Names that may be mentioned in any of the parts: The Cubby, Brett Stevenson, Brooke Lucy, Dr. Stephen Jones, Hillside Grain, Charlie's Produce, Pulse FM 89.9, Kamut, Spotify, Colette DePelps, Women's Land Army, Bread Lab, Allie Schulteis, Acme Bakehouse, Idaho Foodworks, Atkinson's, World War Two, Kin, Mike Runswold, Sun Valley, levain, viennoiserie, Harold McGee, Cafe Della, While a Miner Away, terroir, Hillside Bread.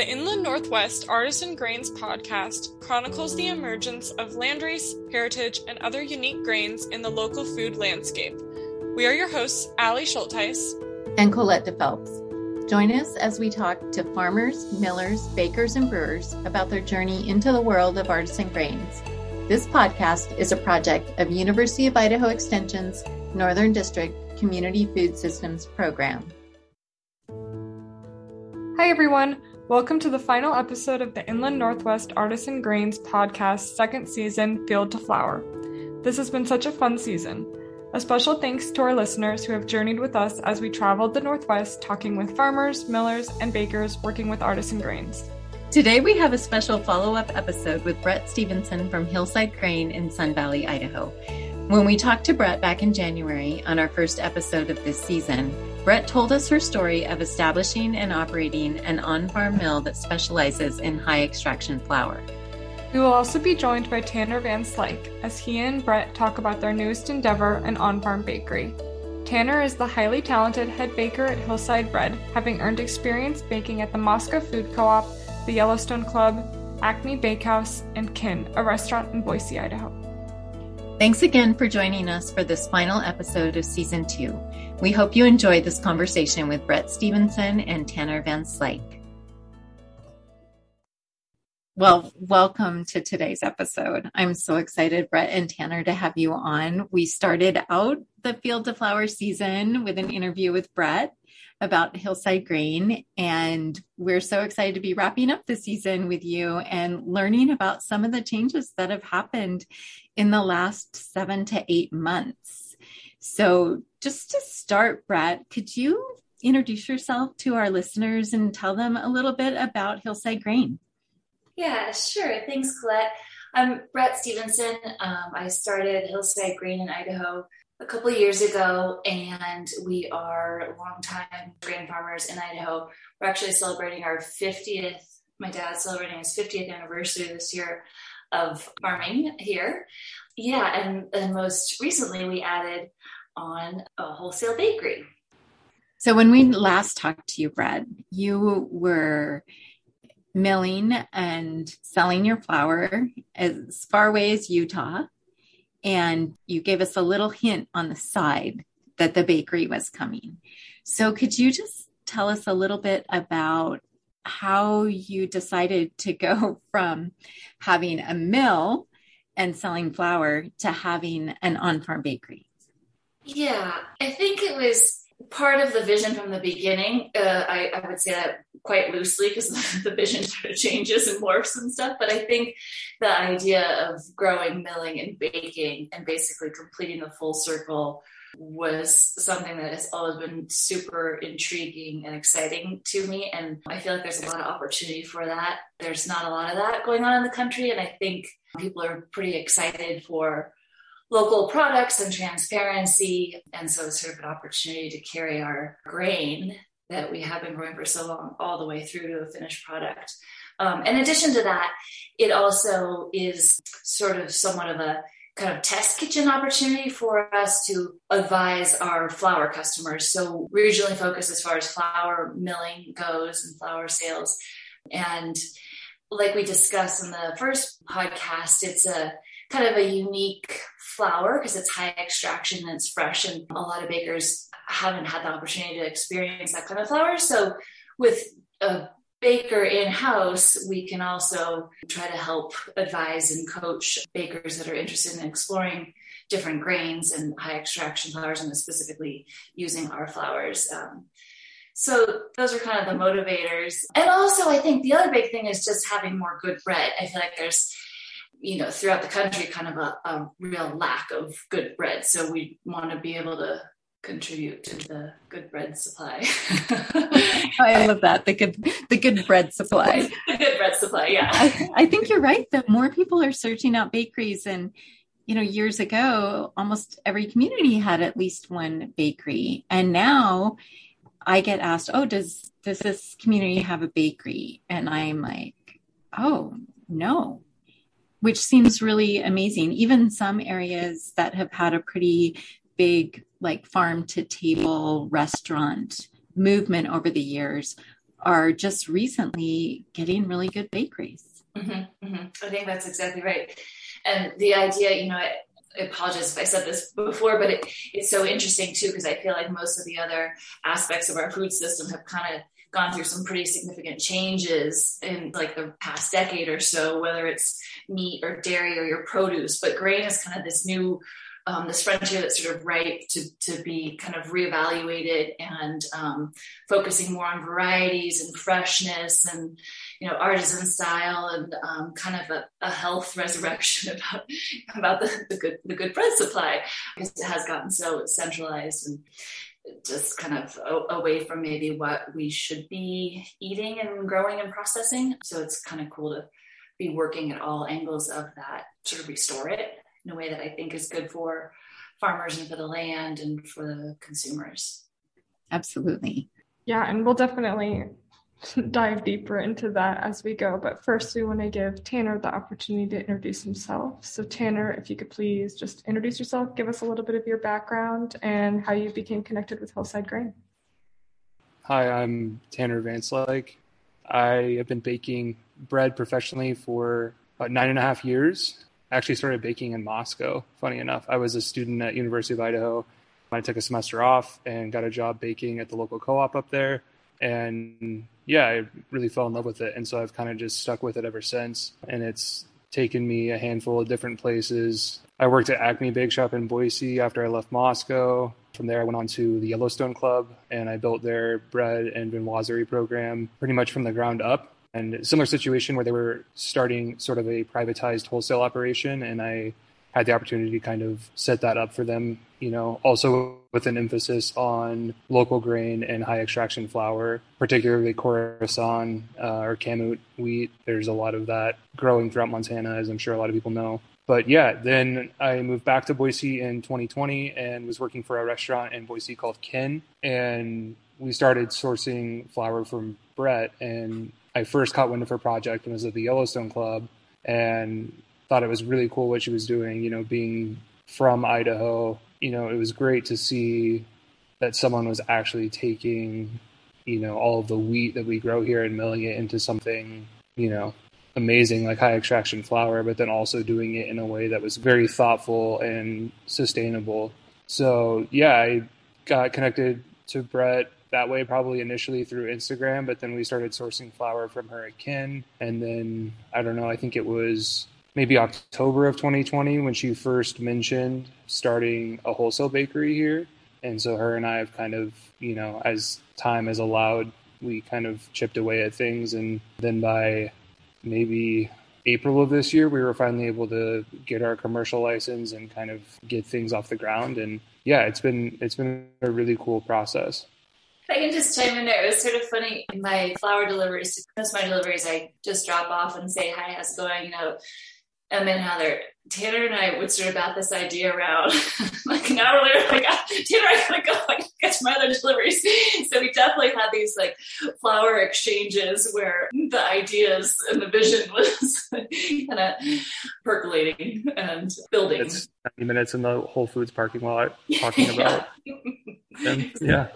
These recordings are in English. The Inland Northwest Artisan Grains podcast chronicles the emergence of landrace, heritage, and other unique grains in the local food landscape. We are your hosts, Allie Schulteis and Colette DePelps. Join us as we talk to farmers, millers, bakers, and brewers about their journey into the world of artisan grains. This podcast is a project of University of Idaho Extension's Northern District Community Food Systems Program. Hi, everyone. Welcome to the final episode of the Inland Northwest Artisan Grains podcast, second season, Field to Flower. This has been such a fun season. A special thanks to our listeners who have journeyed with us as we traveled the Northwest, talking with farmers, millers, and bakers working with artisan grains. Today, we have a special follow-up episode with Brett Stevenson from Hillside Grain in Sun Valley, Idaho. When we talked to Brett back in January on our first episode of this season, Brett told us her story of establishing and operating an on-farm mill that specializes in high-extraction flour. We will also be joined by Tanner Van Slyke as he and Brett talk about their newest endeavor, an on-farm bakery. Tanner is the highly talented head baker at Hillside Bread, having earned experience baking at the Moscow Food Co-op, the Yellowstone Club, Acme Bakehouse, and Kin, a restaurant in Boise, Idaho. Thanks again for joining us for this final episode of Season 2. We hope you enjoyed this conversation with Brett Stevenson and Tanner Van Slyke. Well, welcome to today's episode. I'm so excited, Brett and Tanner, to have you on. We started out the Field to Flower season with an interview with Brett about Hillside Grain, and we're so excited to be wrapping up the season with you and learning about some of the changes that have happened in the last 7 to 8 months. So just to start, Brett, could you introduce yourself to our listeners and tell them a little bit about Hillside Grain? Yeah, sure. Thanks, Colette. I'm Brett Stevenson. I started Hillside Grain in Idaho a couple of years ago, and we are longtime grain farmers in Idaho. We're actually celebrating our 50th, my dad's celebrating his 50th anniversary this year of farming here. Yeah, and most recently we added on a wholesale bakery. So when we last talked to you, Brad, you were milling and selling your flour as far away as Utah. And you gave us a little hint on the side that the bakery was coming. So could you just tell us a little bit about how you decided to go from having a mill and selling flour to having an on-farm bakery? Yeah, I think it was part of the vision from the beginning. I would say that quite loosely because the vision sort of changes and morphs and stuff. But I think the idea of growing, milling, and baking and basically completing the full circle was something that has always been super intriguing and exciting to me. And I feel like there's a lot of opportunity for that. There's not a lot of that going on in the country. And I think people are pretty excited for local products and transparency. And so it's sort of an opportunity to carry our grain that we have been growing for so long all the way through to a finished product. In addition to that, it also is sort of somewhat of a kind of test kitchen opportunity for us to advise our flour customers. So we're usually focused as far as flour milling goes and flour sales. And like we discussed in the first podcast, it's a kind of a unique flour because it's high extraction and it's fresh, and a lot of bakers haven't had the opportunity to experience that kind of flour. So with a baker in-house, we can also try to help advise and coach bakers that are interested in exploring different grains and high extraction flours, and specifically using our flours. So those are kind of the motivators. And also I think the other big thing is just having more good bread. I feel like there's, throughout the country, kind of a real lack of good bread. So we want to be able to contribute to the good bread supply. I love that. The good bread supply. The good bread supply, yeah. I think you're right that more people are searching out bakeries. And, years ago, almost every community had at least one bakery. And now I get asked, does this community have a bakery? And I'm like, oh, no. Which seems really amazing. Even some areas that have had a pretty big, farm to table restaurant movement over the years are just recently getting really good bakeries. Mm-hmm, mm-hmm. I think that's exactly right. And the idea, you know, I apologize if I said this before, but it's so interesting too, because I feel like most of the other aspects of our food system have kind of gone through some pretty significant changes in like the past decade or so, whether it's meat or dairy or your produce, but grain is kind of this new, this frontier that's sort of ripe to be kind of reevaluated and focusing more on varieties and freshness and, you know, artisan style and kind of a health resurrection about the good bread supply, because it has gotten so centralized and just kind of away from maybe what we should be eating and growing and processing. So it's kind of cool to be working at all angles of that to restore it in a way that I think is good for farmers and for the land and for the consumers. Absolutely. Yeah, and we'll definitely dive deeper into that as we go. But first, we want to give Tanner the opportunity to introduce himself. So Tanner, if you could please just introduce yourself, give us a little bit of your background and how you became connected with Hillside Grain. Hi, I'm Tanner Van Slyke. I have been baking bread professionally for about 9.5 years. I actually started baking in Moscow, funny enough. I was a student at University of Idaho. I took a semester off and got a job baking at the local co-op up there. And yeah, I really fell in love with it. And so I've kind of just stuck with it ever since. And it's taken me a handful of different places. I worked at Acme Bake Shop in Boise after I left Moscow. From there, I went on to the Yellowstone Club and I built their bread and viennoiserie program pretty much from the ground up. And similar situation where they were starting sort of a privatized wholesale operation. And I had the opportunity to kind of set that up for them, you know, also with an emphasis on local grain and high extraction flour, particularly Korasan or Kamut wheat. There's a lot of that growing throughout Montana, as I'm sure a lot of people know. But yeah, then I moved back to Boise in 2020 and was working for a restaurant in Boise called Kin. And we started sourcing flour from Brett. And I first caught wind of her project and was at the Yellowstone Club and thought it was really cool what she was doing, you know, being from Idaho. You know, it was great to see that someone was actually taking, you know, all of the wheat that we grow here and milling it into something, you know, amazing, like high extraction flour, but then also doing it in a way that was very thoughtful and sustainable. So yeah, I got connected to Brett that way, probably initially through Instagram, but then we started sourcing flour from her at Kin. And then, I don't know, I think it was maybe October of 2020 when she first mentioned starting a wholesale bakery here. And so her and I have kind of, you know, as time has allowed, we kind of chipped away at things. And then by maybe April of this year, we were finally able to get our commercial license and kind of get things off the ground. And yeah, it's been a really cool process. I can just chime in there. It was sort of funny. My flour deliveries, most of my deliveries, I just drop off and say, hi, how's it going? You know, and then how they're, Tanner and I would sort of bat this idea around like an hour later, like, Tanner, I gotta go, I gotta catch my other deliveries. So we definitely had these like flour exchanges where the ideas and the vision was kind of percolating and building. It's 90 minutes in the Whole Foods parking lot talking about. And, yeah.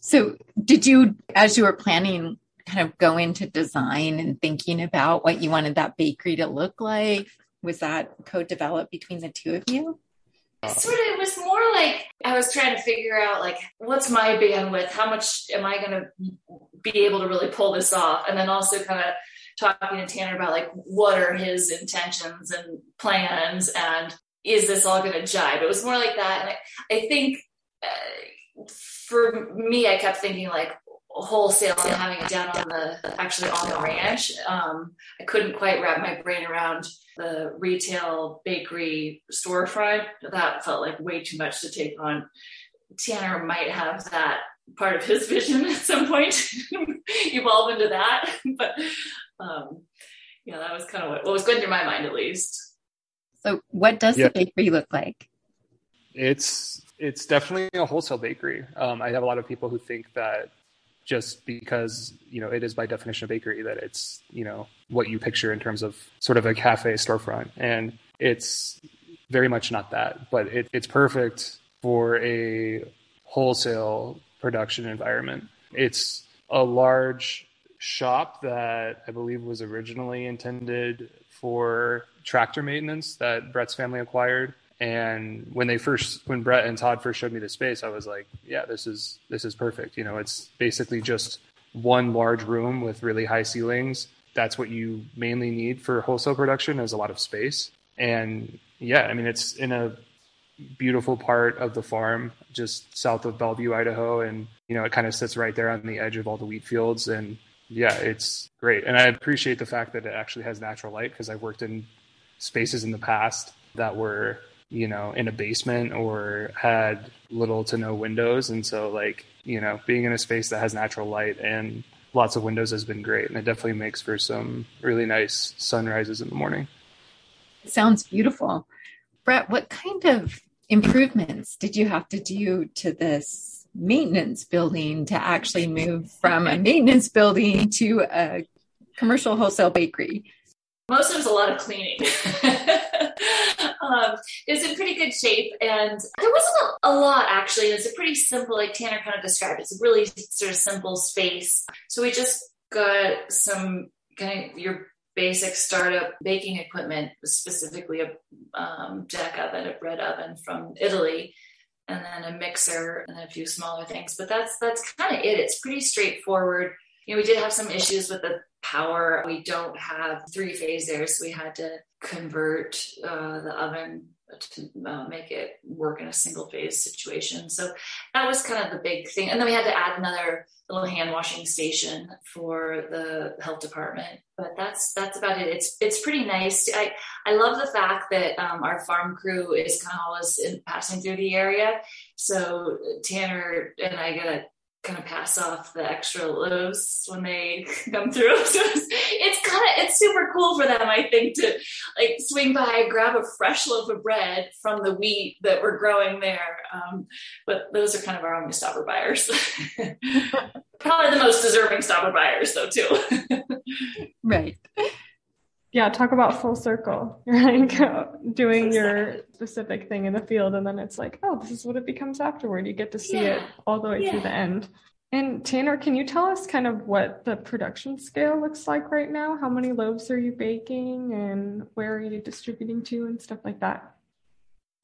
So did you, as you were planning, kind of go into design and thinking about what you wanted that bakery to look like? Was that co-developed between the two of you? Sort of, it was more like I was trying to figure out like, what's my bandwidth? How much am I going to be able to really pull this off? And then also kind of talking to Tanner about like, what are his intentions and plans? And is this all going to jive? It was more like that. And I think for me, I kept thinking like wholesale and having it down on the ranch. I couldn't quite wrap my brain around the retail bakery storefront. That felt like way too much to take on. Tanner might have that part of his vision at some point, evolve into that. But yeah, that was kind of what was going through my mind at least. So what does the bakery look like? It's definitely a wholesale bakery. I have a lot of people who think that just because, you know, it is by definition a bakery that it's, you know, what you picture in terms of sort of a cafe storefront. And it's very much not that, but it's perfect for a wholesale production environment. It's a large shop that I believe was originally intended for tractor maintenance that Brett's family acquired. And when Brett and Todd first showed me the space, I was like, yeah, this is perfect. You know, it's basically just one large room with really high ceilings. That's what you mainly need for wholesale production, is a lot of space. And yeah, I mean, it's in a beautiful part of the farm, just south of Bellevue, Idaho. And, you know, it kind of sits right there on the edge of all the wheat fields. And yeah, it's great. And I appreciate the fact that it actually has natural light, because I've worked in spaces in the past that were, you know, in a basement or had little to no windows. And so, like, you know, being in a space that has natural light and lots of windows has been great. And it definitely makes for some really nice sunrises in the morning. It sounds beautiful. Brett, what kind of improvements did you have to do to this maintenance building to actually move from a maintenance building to a commercial wholesale bakery? Most of it was a lot of cleaning. It was in pretty good shape, and there wasn't a lot, actually. It's a pretty simple, like Tanner kind of described, it's a really sort of simple space. So we just got some kind of your basic startup baking equipment, specifically a jack oven, a bread oven from Italy, and then a mixer and a few smaller things. But that's kind of it. It's pretty straightforward. You know, we did have some issues with the power. We don't have three-phase there, so we had to convert the oven to make it work in a single-phase situation. So that was kind of the big thing. And then we had to add another little hand-washing station for the health department. But that's about it. It's pretty nice. I love the fact that our farm crew is kind of always passing through the area. So Tanner and I got to kind of pass off the extra loaves when they come through. So it's super cool for them, I think, to like swing by, grab a fresh loaf of bread from the wheat that we're growing there. But those are kind of our only stopper buyers. Probably the most deserving stopper buyers though too. Right. Yeah, talk about full circle, right? Doing your specific thing in the field, and then it's like, oh, this is what it becomes afterward. You get to see it all the way through the end. And Tanner, can you tell us kind of what the production scale looks like right now? How many loaves are you baking, and where are you distributing to, and stuff like that?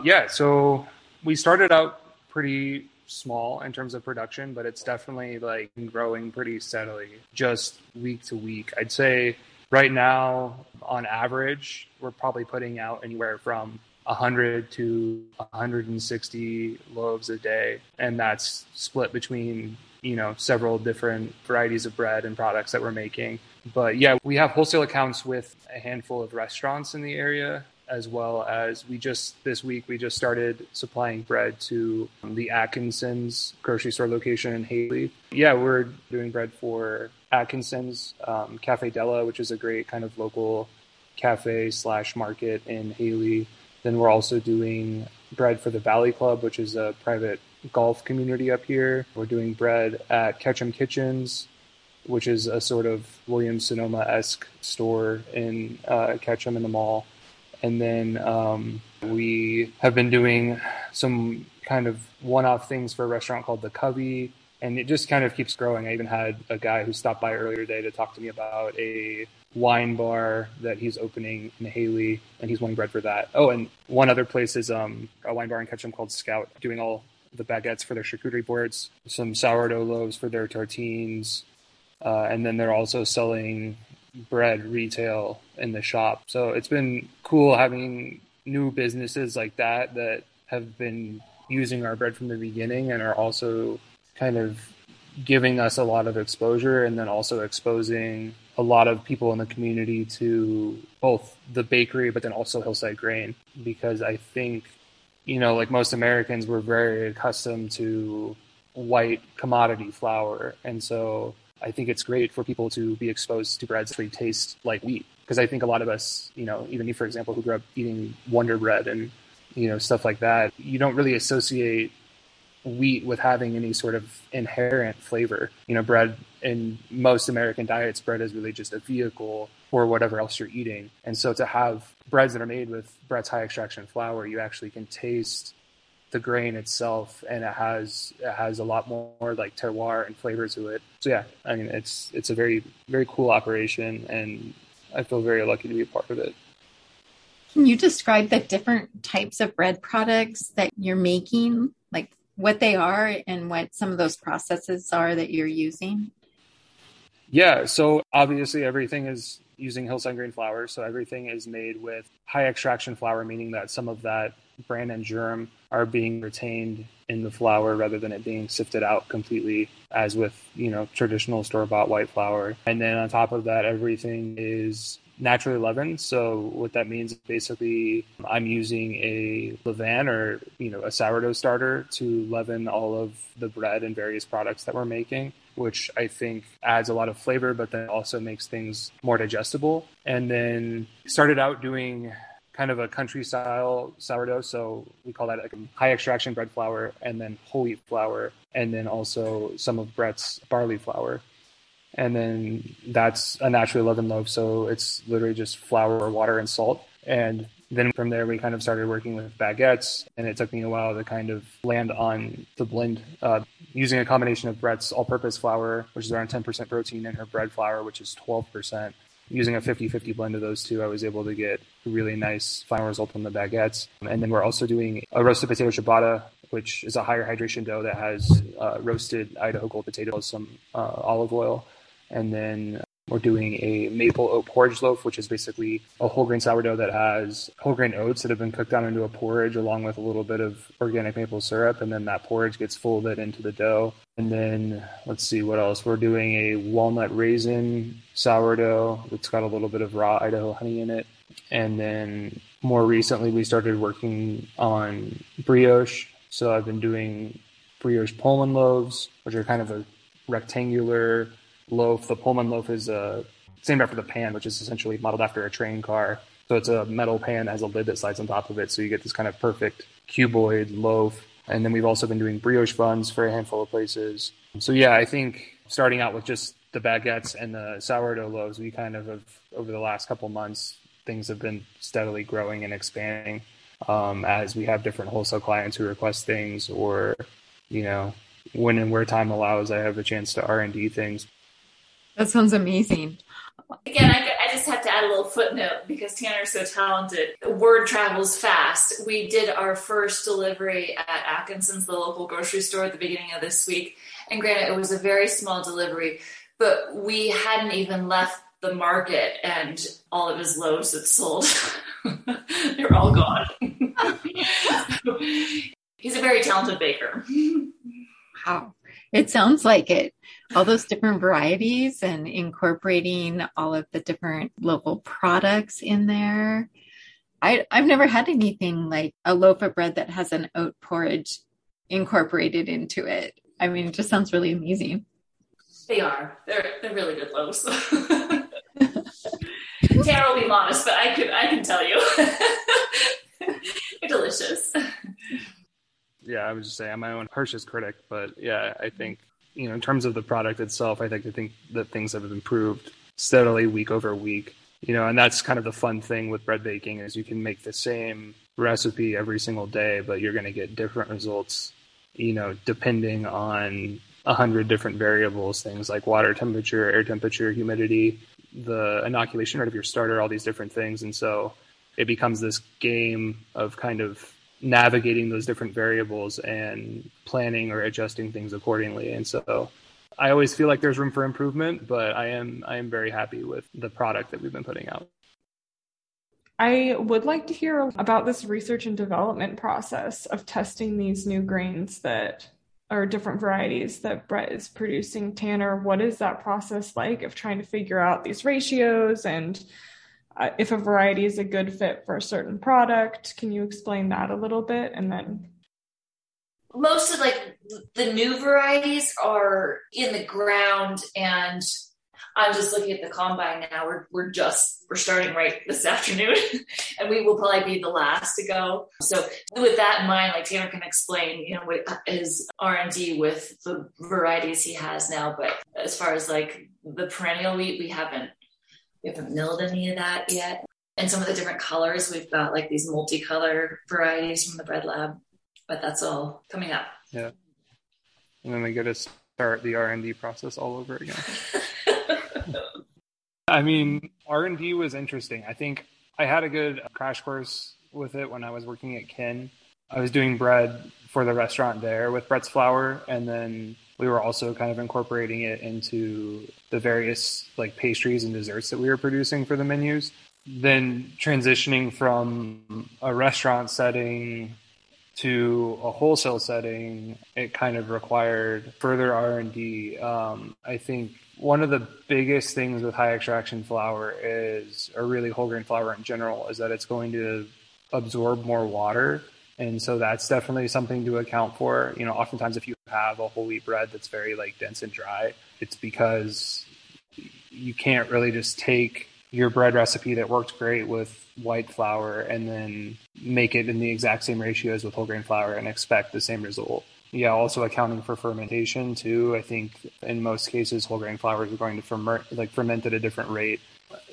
Yeah, so we started out pretty small in terms of production, but it's definitely like growing pretty steadily, just week to week. I'd say right now, on average, we're probably putting out anywhere from 100 to 160 loaves a day. And that's split between, you know, several different varieties of bread and products that we're making. But yeah, we have wholesale accounts with a handful of restaurants in the area, as well as this week, we just started supplying bread to the Atkinson's grocery store location in Haley. Yeah, we're doing bread for Atkinson's, Cafe Della, which is a great kind of local cafe / market in Haley. Then we're also doing bread for the Valley Club, which is a private golf community up here. We're doing bread at Ketchum Kitchens, which is a sort of Williams-Sonoma-esque store in Ketchum in the mall. And then we have been doing some kind of one-off things for a restaurant called The Cubby, and it just kind of keeps growing. I even had a guy who stopped by earlier today to talk to me about a wine bar that he's opening in Haley, and he's wanting bread for that. Oh, and one other place is a wine bar in Ketchum called Scout, doing all the baguettes for their charcuterie boards, some sourdough loaves for their tartines, and then they're also selling bread retail in the shop. So it's been cool having new businesses like that have been using our bread from the beginning and are also kind of giving us a lot of exposure, and then also exposing a lot of people in the community to both the bakery, but then also Hillside Grain, because I think, you know, like most Americans, we're very accustomed to white commodity flour. And so I think it's great for people to be exposed to breads that really taste like wheat. Because I think a lot of us, you know, even me, for example, who grew up eating Wonder Bread and, you know, stuff like that, you don't really associate wheat with having any sort of inherent flavor. You know, bread in most American diets, bread is really just a vehicle for whatever else you're eating. And so to have breads that are made with Brett's high extraction flour, you actually can taste the grain itself, and it has a lot more like terroir and flavor to it. So yeah, I mean, it's a very, very cool operation, and I feel very lucky to be a part of it. Can you describe the different types of bread products that you're making, like what they are and what some of those processes are that you're using? Yeah, so obviously everything is using Hillside Grain flour. So everything is made with high extraction flour, meaning that some of that bran and germ are being retained in the flour rather than it being sifted out completely, as with, you know, traditional store-bought white flour. And then on top of that, everything is naturally leavened. So what that means is basically I'm using a levain, or, you know, a sourdough starter to leaven all of the bread and various products that we're making, which I think adds a lot of flavor, but then also makes things more digestible. And then started out doing kind of a country style sourdough. So we call that like high extraction bread flour, and then whole wheat flour, and then also some of Brett's barley flour. And then that's a naturally leavened loaf. So it's literally just flour, water, and salt. And then from there, we kind of started working with baguettes, and it took me a while to kind of land on the blend, using a combination of Brett's all-purpose flour, which is around 10% protein, and her bread flour, which is 12%. Using a 50-50 blend of those two, I was able to get a really nice final result on the baguettes. And then we're also doing a roasted potato ciabatta, which is a higher hydration dough that has roasted Idaho gold potatoes, some olive oil. And then we're doing a maple oat porridge loaf, which is basically a whole grain sourdough that has whole grain oats that have been cooked down into a porridge along with a little bit of organic maple syrup. And then that porridge gets folded into the dough. And then let's see what else. We're doing a walnut raisin sourdough that's got a little bit of raw Idaho honey in it. And then more recently, we started working on brioche. So I've been doing brioche Pullman loaves, which are kind of a rectangular loaf. The Pullman loaf is named after the pan, which is essentially modeled after a train car. So it's a metal pan that has a lid that slides on top of it. So you get this kind of perfect cuboid loaf. And then we've also been doing brioche buns for a handful of places. So yeah, I think starting out with just the baguettes and the sourdough loaves, we kind of have, over the last couple months, things have been steadily growing and expanding as we have different wholesale clients who request things, or, you know, when and where time allows, I have the chance to R&D things. That sounds amazing. Again, I just have to add a little footnote because Tanner's so talented. Word travels fast. We did our first delivery at Atkinson's, the local grocery store, at the beginning of this week. And granted, it was a very small delivery, but we hadn't even left the market and all of his loaves had sold. They were all gone. So, he's a very talented baker. Wow. It sounds like it. All those different varieties and incorporating all of the different local products in there. I've never had anything like a loaf of bread that has an oat porridge incorporated into it. I mean, it just sounds really amazing. They are. They're really good loaves. Tara will be modest, but I can tell you. They're delicious. Yeah, I was just saying, I'm my own harshest critic, but yeah, I think, you know, in terms of the product itself, I think that things have improved steadily week over week, you know, and that's kind of the fun thing with bread baking is you can make the same recipe every single day, but you're going to get different results, you know, depending on 100 different variables, things like water temperature, air temperature, humidity, the inoculation rate of your starter, all these different things. And so it becomes this game of kind of navigating those different variables and planning or adjusting things accordingly. And so I always feel like there's room for improvement, but I am very happy with the product that we've been putting out. I would like to hear about this research and development process of testing these new grains that are different varieties that Brett is producing. Tanner, what is that process like of trying to figure out these ratios and if a variety is a good fit for a certain product? Can you explain that a little bit? And then most of like the new varieties are in the ground, and I'm just looking at the combine now. We're starting right this afternoon and we will probably be the last to go. So with that in mind, like Tanner can explain, you know, what his R&D with the varieties he has now. But as far as like the perennial wheat, we haven't milled any of that yet. And some of the different colors, we've got like these multicolored varieties from the Bread Lab. but that's all coming up. Yeah. And then they get to start the R&D process all over again. I mean, R&D was interesting. I think I had a good crash course with it when I was working at Kin. I was doing bread for the restaurant there with Brett's flour, and then we were also kind of incorporating it into the various like pastries and desserts that we were producing for the menus. Then transitioning from a restaurant setting to a wholesale setting, it kind of required further R&D. I think one of the biggest things with high extraction flour is, or really whole grain flour in general, is that it's going to absorb more water. And so that's definitely something to account for. You know, oftentimes if you have a whole wheat bread that's very like dense and dry, it's because you can't really just take your bread recipe that worked great with white flour and then make it in the exact same ratios with whole grain flour and expect the same result. Yeah, also accounting for fermentation too. I think in most cases, whole grain flours are going to ferment at a different rate.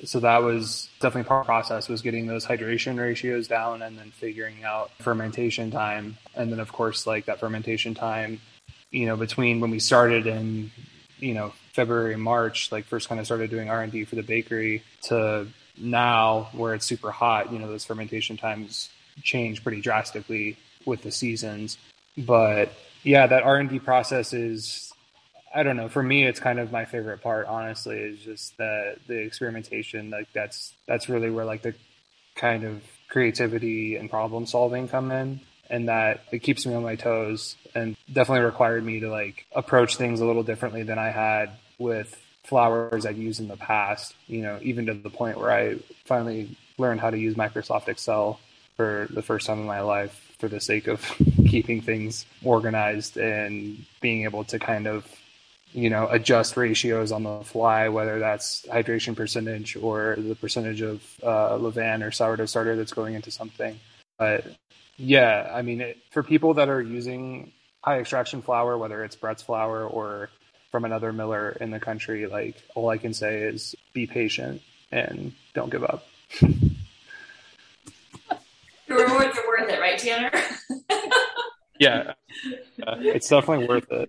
So that was definitely part of the process, was getting those hydration ratios down and then figuring out fermentation time. And then, of course, like that fermentation time, you know, between when we started in, you know, February, March, like first kind of started doing R&D for the bakery to now where it's super hot, you know, those fermentation times change pretty drastically with the seasons. But yeah, that R&D process is, I don't know, for me, it's kind of my favorite part, honestly, is just the experimentation. Like that's really where like the kind of creativity and problem solving come in, and that it keeps me on my toes and definitely required me to like approach things a little differently than I had with flours I'd used in the past, you know, even to the point where I finally learned how to use Microsoft Excel for the first time in my life for the sake of keeping things organized and being able to kind of, you know, adjust ratios on the fly, whether that's hydration percentage or the percentage of levain or sourdough starter that's going into something. But yeah, I mean, for people that are using high extraction flour, whether it's Brett's flour or from another miller in the country, like all I can say is be patient and don't give up. You're worth it, right, Tanner? Yeah, it's definitely worth it.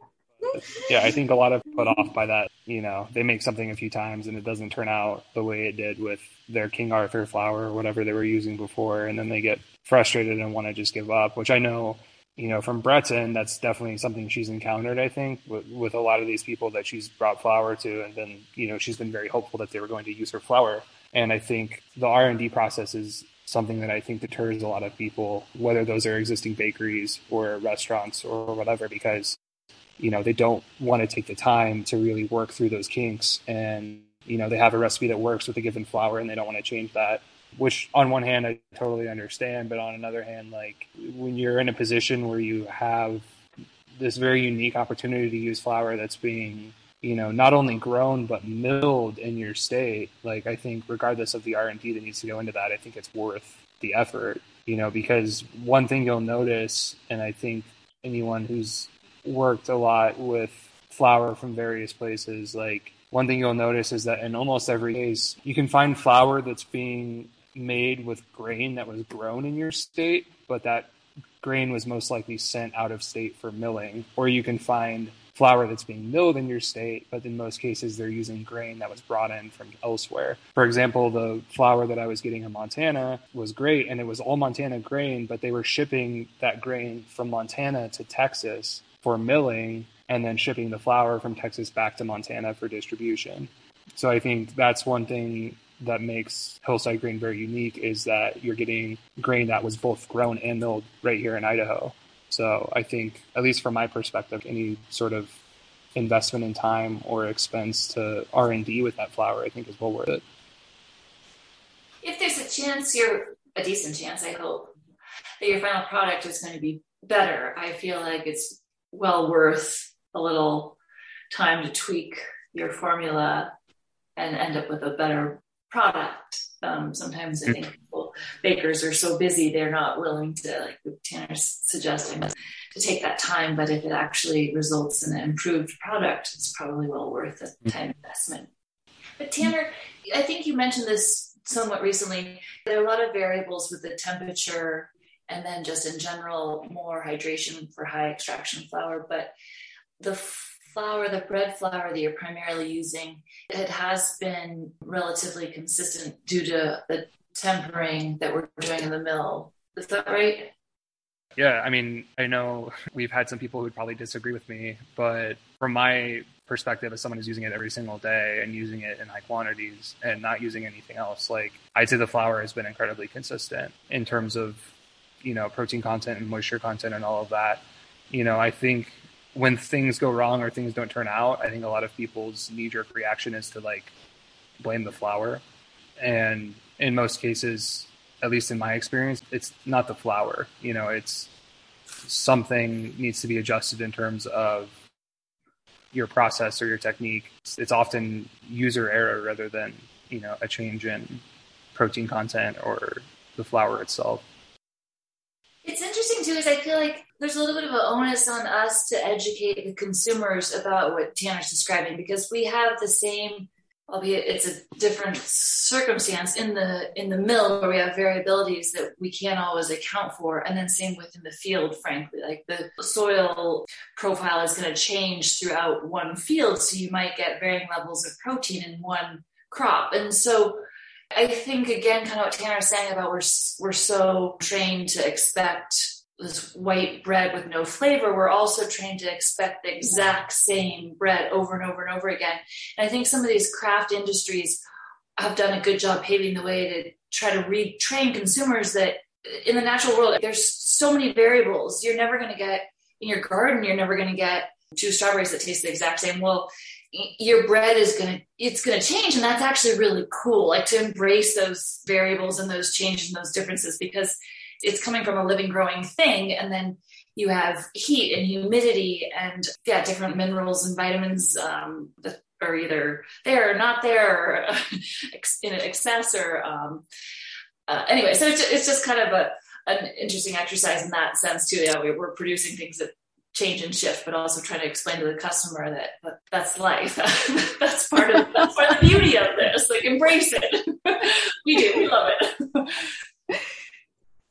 Yeah, I think a lot of put off by that, you know, they make something a few times and it doesn't turn out the way it did with their King Arthur flour or whatever they were using before. And then they get frustrated and want to just give up, which I know, you know, from Brett's end, that's definitely something she's encountered, I think, with a lot of these people that she's brought flour to. And then, you know, she's been very hopeful that they were going to use her flour. And I think the R&D process is something that I think deters a lot of people, whether those are existing bakeries or restaurants or whatever, because you know, they don't want to take the time to really work through those kinks. And, you know, they have a recipe that works with a given flour and they don't want to change that, which on one hand, I totally understand. But on another hand, like when you're in a position where you have this very unique opportunity to use flour that's being, you know, not only grown, but milled in your state, like I think regardless of the R&D that needs to go into that, I think it's worth the effort, you know, because one thing you'll notice, and I think anyone who's worked a lot with flour from various places, like one thing you'll notice is that in almost every case you can find flour that's being made with grain that was grown in your state, but that grain was most likely sent out of state for milling. Or you can find flour that's being milled in your state, but in most cases they're using grain that was brought in from elsewhere. For example, the flour that I was getting in Montana was great and it was all Montana grain, but they were shipping that grain from Montana to Texas for milling and then shipping the flour from Texas back to Montana for distribution. So I think that's one thing that makes Hillside Grain very unique, is that you're getting grain that was both grown and milled right here in Idaho. So I think, at least from my perspective, any sort of investment in time or expense to R&D with that flour, I think is well worth it. If there's a chance, you're a decent chance, I hope, that your final product is going to be better. I feel like it's well worth a little time to tweak your formula and end up with a better product. Sometimes I think people, bakers are so busy, they're not willing to, like Tanner's suggesting, to take that time. But if it actually results in an improved product, it's probably well worth the time investment. But Tanner, I think you mentioned this somewhat recently. There are a lot of variables with the temperature and then just in general, more hydration for high extraction flour. But the flour, the bread flour that you're primarily using, it has been relatively consistent due to the tempering that we're doing in the mill. Is that right? Yeah, I mean, I know we've had some people who would probably disagree with me, but from my perspective as someone who's using it every single day and using it in high quantities and not using anything else, like, I'd say the flour has been incredibly consistent in terms of, you know, protein content and moisture content and all of that. You know, I think when things go wrong or things don't turn out, I think a lot of people's knee-jerk reaction is to, like, blame the flour. And in most cases, at least in my experience, it's not the flour. You know, it's something needs to be adjusted in terms of your process or your technique. It's often user error rather than, you know, a change in protein content or the flour itself. It's interesting too, is I feel like there's a little bit of an onus on us to educate the consumers about what Tanner's describing, because we have the same, albeit it's a different circumstance in the mill where we have variabilities that we can't always account for. And then same within the field, frankly, like the soil profile is going to change throughout one field. So you might get varying levels of protein in one crop. And so I think, again, kind of what Tanner is saying about we're so trained to expect this white bread with no flavor, we're also trained to expect the exact same bread over and over and over again. And I think some of these craft industries have done a good job paving the way to try to retrain consumers that in the natural world, there's so many variables. You're never going to get in your garden, you're never going to get two strawberries that taste the exact same. Well, your bread is going to change. And that's actually really cool. Like, to embrace those variables and those changes and those differences, because it's coming from a living, growing thing. And then you have heat and humidity and different minerals and vitamins that are either there or not there, or in excess, or anyway. So it's just kind of an interesting exercise in that sense too. Yeah, we're producing things that change and shift, but also trying to explain to the customer that that's life. That's part of the beauty of this. Like, embrace it. We do. We love it.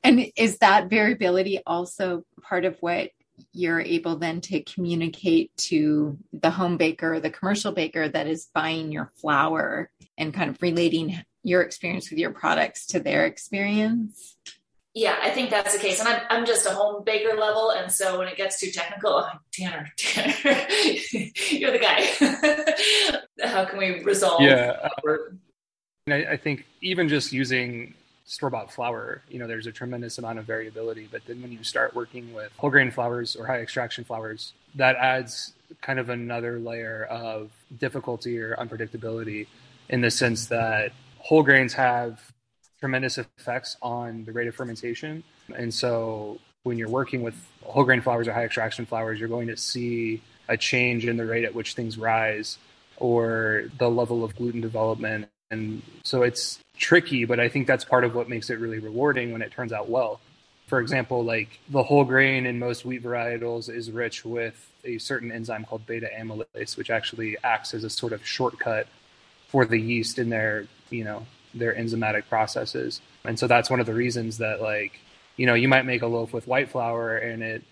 And is that variability also part of what you're able then to communicate to the home baker or the commercial baker that is buying your flour, and kind of relating your experience with your products to their experience? Yeah, I think that's the case. And I'm just a home baker level. And so when it gets too technical, I'm like, Tanner, you're the guy. How can we resolve? Yeah, I think even just using store-bought flour, you know, there's a tremendous amount of variability. But then when you start working with whole grain flours or high extraction flours, that adds kind of another layer of difficulty or unpredictability, in the sense that whole grains have tremendous effects on the rate of fermentation. And so when you're working with whole grain flours or high extraction flours, you're going to see a change in the rate at which things rise, or the level of gluten development. And so it's tricky, but I think that's part of what makes it really rewarding when it turns out well. For example, like, the whole grain in most wheat varietals is rich with a certain enzyme called beta amylase, which actually acts as a sort of shortcut for the yeast in their, you know, their enzymatic processes. And so that's one of the reasons that, like, you know, you might make a loaf with white flour and it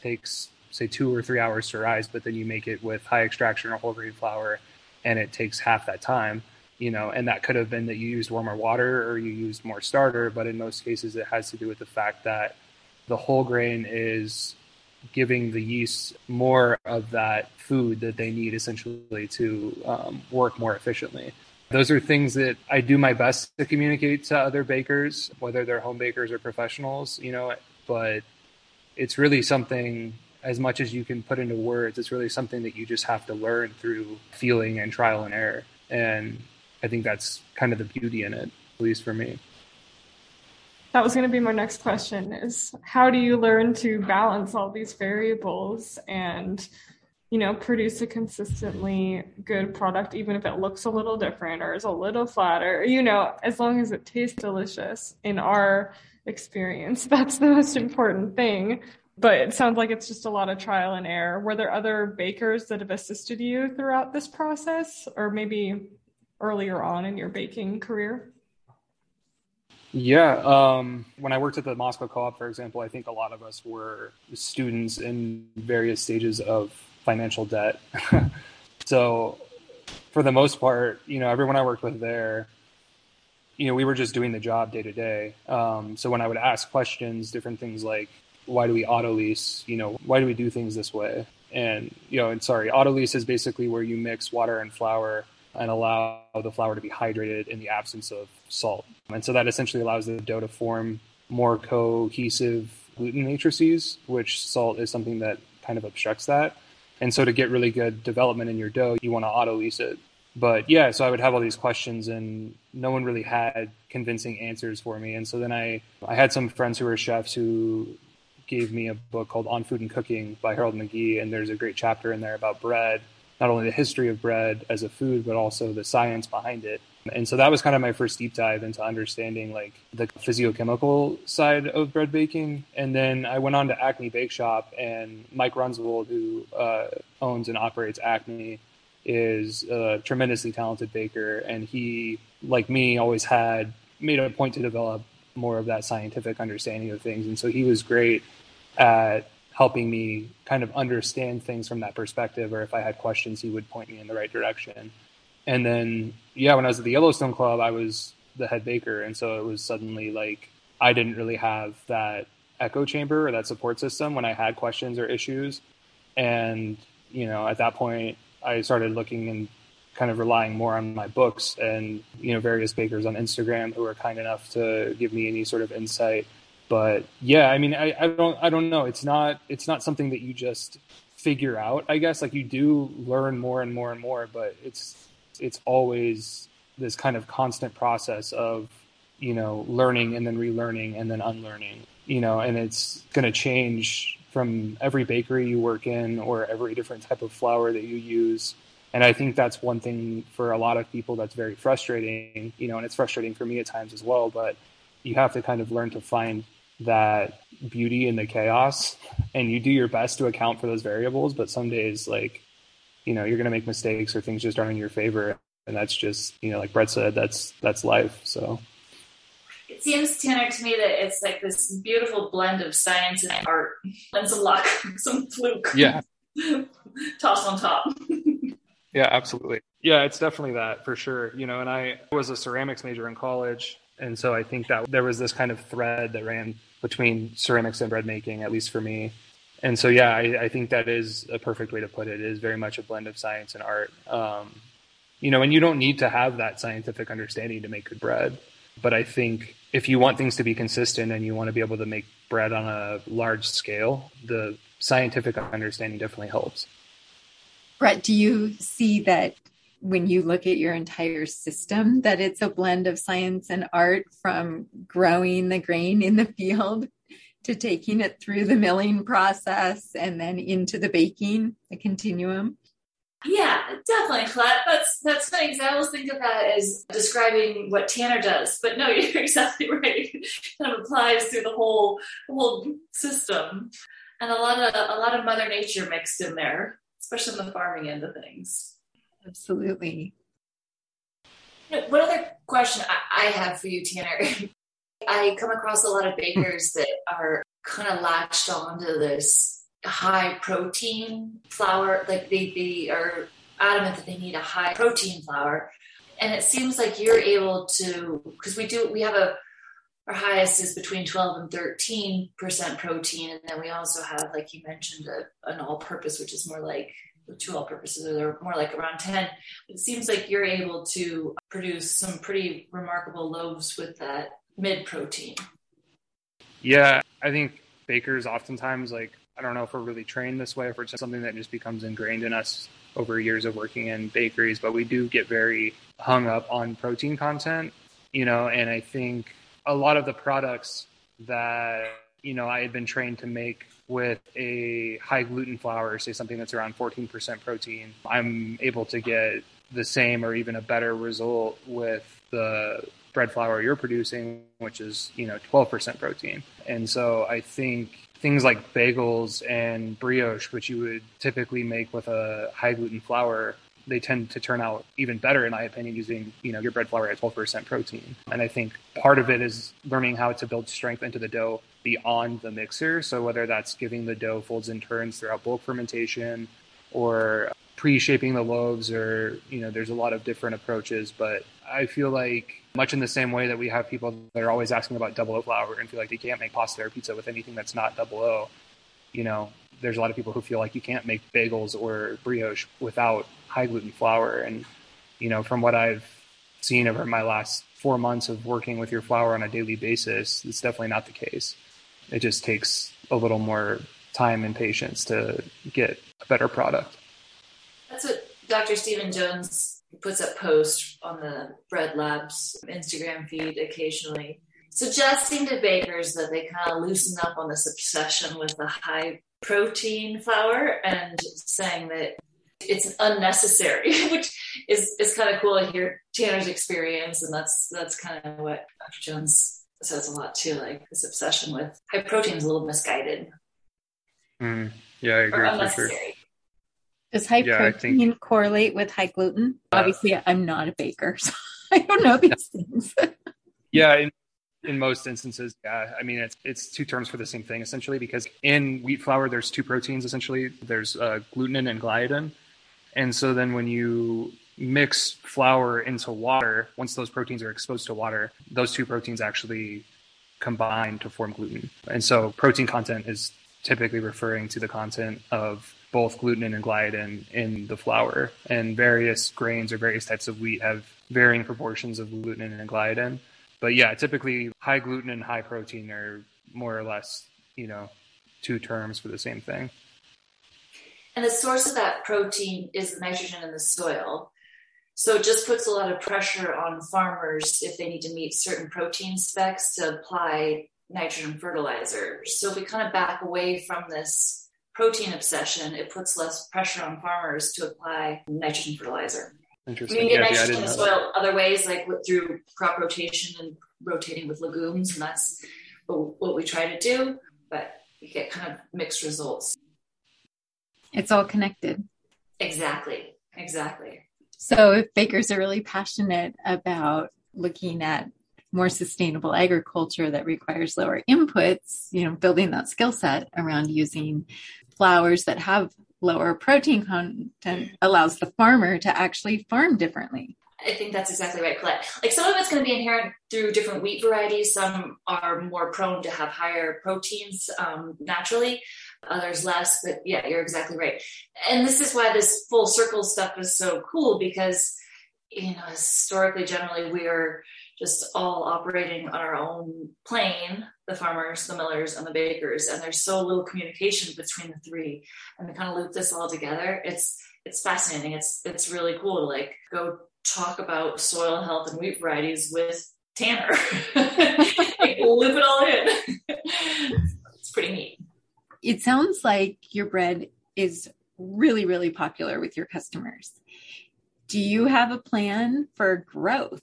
takes, say, 2 or 3 hours to rise, but then you make it with high extraction or whole grain flour and it takes half that time. You know, and that could have been that you used warmer water or you used more starter, but in most cases it has to do with the fact that the whole grain is giving the yeast more of that food that they need, essentially, to work more efficiently. Those are things that I do my best to communicate to other bakers, whether they're home bakers or professionals, you know, but it's really something, as much as you can put into words, it's really something that you just have to learn through feeling and trial and error. And I think that's kind of the beauty in it, at least for me. That was going to be my next question, is how do you learn to balance all these variables and, you know, produce a consistently good product, even if it looks a little different or is a little flatter, you know, as long as it tastes delicious in our experience, that's the most important thing. But it sounds like it's just a lot of trial and error. Were there other bakers that have assisted you throughout this process, or maybe earlier on in your baking career? Yeah. When I worked at the Moscow Co-op, for example, I think a lot of us were students in various stages of financial debt. So for the most part, you know, everyone I worked with there, you know, we were just doing the job day to day. So when I would ask questions, different things like, why do we auto lease? You know, why do we do things this way? And, you know, and sorry, auto lease is basically where you mix water and flour and allow the flour to be hydrated in the absence of salt. And so that essentially allows the dough to form more cohesive gluten matrices, which salt is something that kind of obstructs that. And so to get really good development in your dough, you want to auto-lease it. But yeah, so I would have all these questions and no one really had convincing answers for me. And so then I had some friends who were chefs who gave me a book called On Food and Cooking by Harold McGee. And there's a great chapter in there about bread, not only the history of bread as a food, but also the science behind it. And so that was kind of my first deep dive into understanding like the physiochemical side of bread baking. And then I went on to Acme Bake Shop, and Mike Runswold, who owns and operates Acme, is a tremendously talented baker. And he, like me, always had made a point to develop more of that scientific understanding of things. And so he was great at helping me kind of understand things from that perspective, or if I had questions, he would point me in the right direction. And then, yeah, when I was at the Yellowstone Club, I was the head baker. And so it was suddenly like, I didn't really have that echo chamber or that support system when I had questions or issues. And, you know, at that point, I started looking and kind of relying more on my books and, you know, various bakers on Instagram who were kind enough to give me any sort of insight. But yeah, I mean, I don't know. It's not something that you just figure out, I guess. Like, you do learn more and more and more, but it's always this kind of constant process of, you know, learning and then relearning and then unlearning, you know, and it's going to change from every bakery you work in or every different type of flour that you use. And I think that's one thing for a lot of people that's very frustrating, you know, and it's frustrating for me at times as well, but you have to kind of learn to find that beauty in the chaos, and you do your best to account for those variables. But some days, like, you know, you're going to make mistakes or things just aren't in your favor. And that's just, you know, like Brett said, that's life. So it seems, Tanner, to me that it's like this beautiful blend of science and art and some luck, some fluke. Yeah. Toss on top. Yeah, absolutely. Yeah, it's definitely that for sure. You know, and I was a ceramics major in college. And so I think that there was this kind of thread that ran between ceramics and bread making, at least for me. And so, yeah, I think that is a perfect way to put it. It is very much a blend of science and art. You know, and you don't need to have that scientific understanding to make good bread. But I think if you want things to be consistent and you want to be able to make bread on a large scale, the scientific understanding definitely helps. Brett, do you see that when you look at your entire system, that it's a blend of science and art, from growing the grain in the field to taking it through the milling process and then into the baking, the continuum? Yeah, definitely, Colette. That's funny, because I always think of that as describing what Tanner does. But no, you're exactly right. It kind of applies through the whole system. And a lot of Mother Nature mixed in there, especially on the farming end of things. Absolutely. One other question I have for you, Tanner. I come across a lot of bakers that are kind of latched onto this high protein flour. Like, they are adamant that they need a high protein flour. And it seems like you're able to, because our highest is between 12 and 13% protein. And then we also have, like you mentioned, an all-purpose, which is more like to all purposes, are more like around 10. It seems like you're able to produce some pretty remarkable loaves with that mid-protein. Yeah, I think bakers oftentimes, like, I don't know if we're really trained this way, if it's something that just becomes ingrained in us over years of working in bakeries, but we do get very hung up on protein content, you know, and I think a lot of the products that, you know, I had been trained to make with a high gluten flour, say something that's around 14% protein, I'm able to get the same or even a better result with the bread flour you're producing, which is, you know, 12% protein. And so I think things like bagels and brioche, which you would typically make with a high gluten flour, they tend to turn out even better, in my opinion, using, you know, your bread flour at 12% protein. And I think part of it is learning how to build strength into the dough beyond the mixer. So whether that's giving the dough folds and turns throughout bulk fermentation or pre-shaping the loaves, or, you know, there's a lot of different approaches, but I feel like much in the same way that we have people that are always asking about double O flour and feel like they can't make pasta or pizza with anything that's not double O, you know, there's a lot of people who feel like you can't make bagels or brioche without high gluten flour. And, you know, from what I've seen over my last 4 months of working with your flour on a daily basis, it's definitely not the case. It just takes a little more time and patience to get a better product. That's what Dr. Stephen Jones puts up posts on the Bread Lab's Instagram feed occasionally, suggesting to bakers that they kind of loosen up on this obsession with the high protein flour and saying that it's unnecessary, which is kind of cool to hear Tanner's experience. And that's kind of what Dr. Jones says a lot too, like this obsession with high protein is a little misguided. Yeah, I agree for sure. Does high protein correlate with high gluten? Obviously, I'm not a baker, so I don't know these things. Yeah, in most instances, yeah. I mean, it's two terms for the same thing, essentially, because in wheat flour, there's two proteins, essentially. There's glutenin and gliadin. And so then when you mix flour into water, once those proteins are exposed to water, those two proteins actually combine to form gluten. And so protein content is typically referring to the content of both glutenin and gliadin in the flour, and various grains or various types of wheat have varying proportions of glutenin and gliadin. But yeah, typically high gluten and high protein are more or less, you know, two terms for the same thing. And the source of that protein is the nitrogen in the soil. So it just puts a lot of pressure on farmers if they need to meet certain protein specs to apply nitrogen fertilizer. So if we kind of back away from this protein obsession, it puts less pressure on farmers to apply nitrogen fertilizer. Interesting. You can get nitrogen in the soil other ways, like through crop rotation and rotating with legumes, and that's what we try to do, but you get kind of mixed results. It's all connected. Exactly. So if bakers are really passionate about looking at more sustainable agriculture that requires lower inputs, you know, building that skill set around using flours that have lower protein content allows the farmer to actually farm differently. I think that's exactly right, Colette. Like, some of it's going to be inherent through different wheat varieties. Some are more prone to have higher proteins naturally, others less, but yeah, you're exactly right. And this is why this full circle stuff is so cool, because, you know, historically, generally, we're just all operating on our own plane, the farmers, the millers, and the bakers. And there's so little communication between the three. And we kind of loop this all together. It's fascinating. It's really cool to, like, go talk about soil health and wheat varieties with Tanner. Like, loop it all in. It's pretty neat. It sounds like your bread is really, really popular with your customers. Do you have a plan for growth?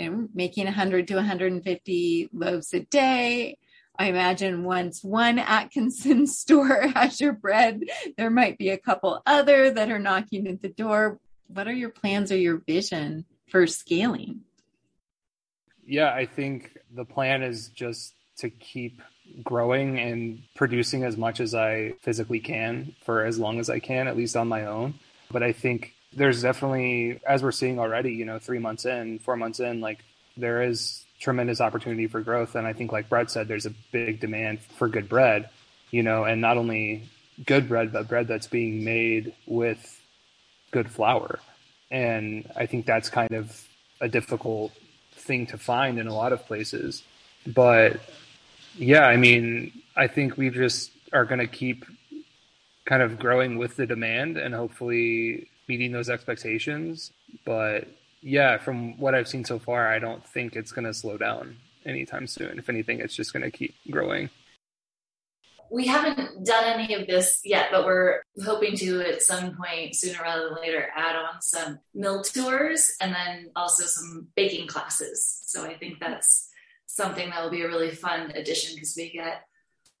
And making 100 to 150 loaves a day. I imagine once one Atkinson's store has your bread, there might be a couple other that are knocking at the door. What are your plans or your vision for scaling? Yeah, I think the plan is just to keep growing and producing as much as I physically can for as long as I can, at least on my own. But I think there's definitely, as we're seeing already, you know, 3 months in, 4 months in, like, there is tremendous opportunity for growth. And I think, like Brett said, there's a big demand for good bread, you know, and not only good bread, but bread that's being made with good flour. And I think that's kind of a difficult thing to find in a lot of places. But yeah, I mean, I think we just are going to keep kind of growing with the demand and hopefully meeting those expectations. But yeah, from what I've seen so far, I don't think it's going to slow down anytime soon. If anything, it's just going to keep growing. We haven't done any of this yet, but we're hoping to at some point sooner rather than later add on some mill tours and then also some baking classes. So I think that's something that will be a really fun addition, because we get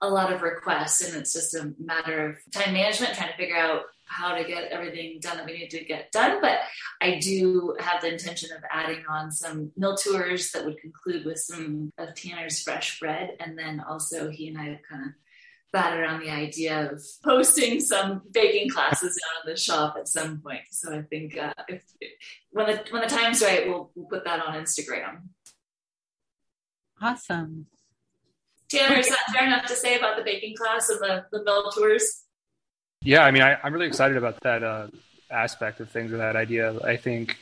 a lot of requests and it's just a matter of time management, trying to figure out how to get everything done that we need to get done. But I do have the intention of adding on some meal tours that would conclude with some of Tanner's fresh bread. And then also he and I have kind of batted around the idea of hosting some baking classes down in the shop at some point. So I think when the time's right, we'll put that on Instagram. Awesome. Tanner, is that fair enough to say about the baking class and the meal tours? Yeah, I mean, I'm really excited about that aspect of things and that idea. I think,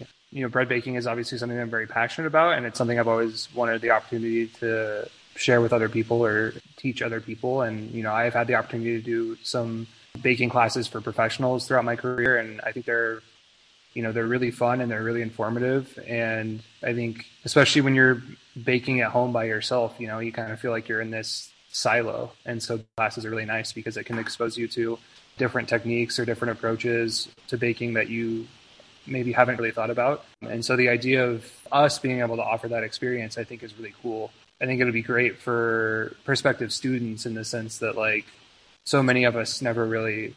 bread baking is obviously something I'm very passionate about, and it's something I've always wanted the opportunity to share with other people or teach other people. And, I've had the opportunity to do some baking classes for professionals throughout my career, and I think they're really fun and they're really informative. And I think, especially when you're baking at home by yourself, you kind of feel like you're in this silo. And so classes are really nice because it can expose you to different techniques or different approaches to baking that you maybe haven't really thought about. And so the idea of us being able to offer that experience, I think, is really cool. I think it would be great for prospective students in the sense that, so many of us never really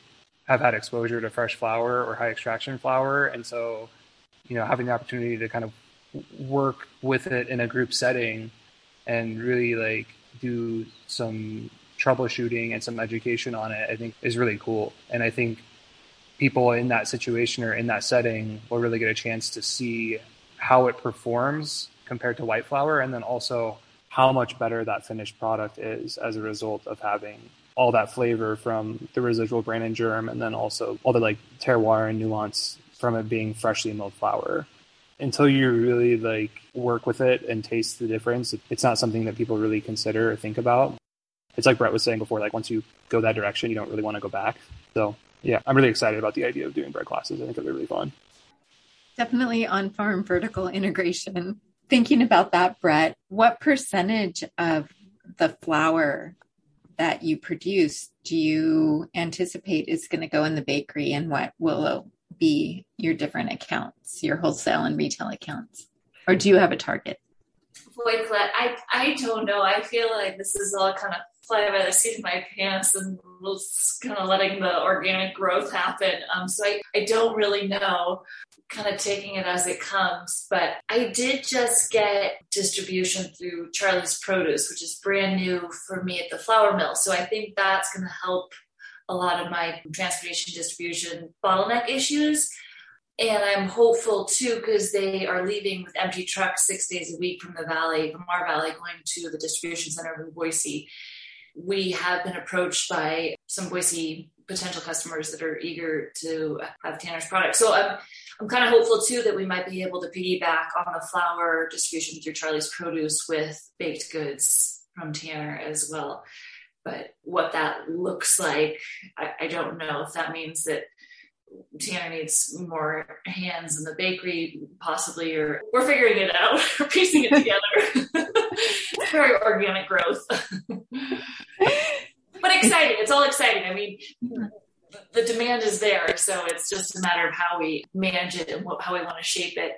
have had exposure to fresh flour or high extraction flour. And so, having the opportunity to kind of work with it in a group setting and really, do some troubleshooting and some education on it, I think is really cool. And I think people in that situation or in that setting will really get a chance to see how it performs compared to white flour, and then also how much better that finished product is as a result of having all that flavor from the residual bran and germ, and then also all the terroir and nuance from it being freshly milled flour. Until you really work with it and taste the difference, it's not something that people really consider or think about. It's like Brett was saying before, once you go that direction, you don't really want to go back. So yeah, I'm really excited about the idea of doing bread classes. I think it'll be really fun. Definitely on-farm vertical integration. Thinking about that, Brett, what percentage of the flour that you produce do you anticipate is going to go in the bakery, and what will be your different accounts, your wholesale and retail accounts? Or do you have a target? Boy, Colette, I don't know. I feel like this is all kind of fly by the seat of my pants and just kind of letting the organic growth happen. So I don't really know, kind of taking it as it comes. But I did just get distribution through Charlie's Produce, which is brand new for me at the flour mill. So I think that's going to help a lot of my transportation distribution bottleneck issues. And I'm hopeful too, because they are leaving with empty trucks 6 days a week from the valley, from our valley, going to the distribution center in Boise. We have been approached by some Boise potential customers that are eager to have Tanner's product. So I'm kind of hopeful too that we might be able to piggyback on the flour distribution through Charlie's Produce with baked goods from Tanner as well. But what that looks like, I don't know. If that means that Tanner needs more hands in the bakery, possibly, or we're figuring it out, we're piecing it together. It's very organic growth. But exciting. It's all exciting. I mean, the demand is there, so it's just a matter of how we manage it and how we want to shape it.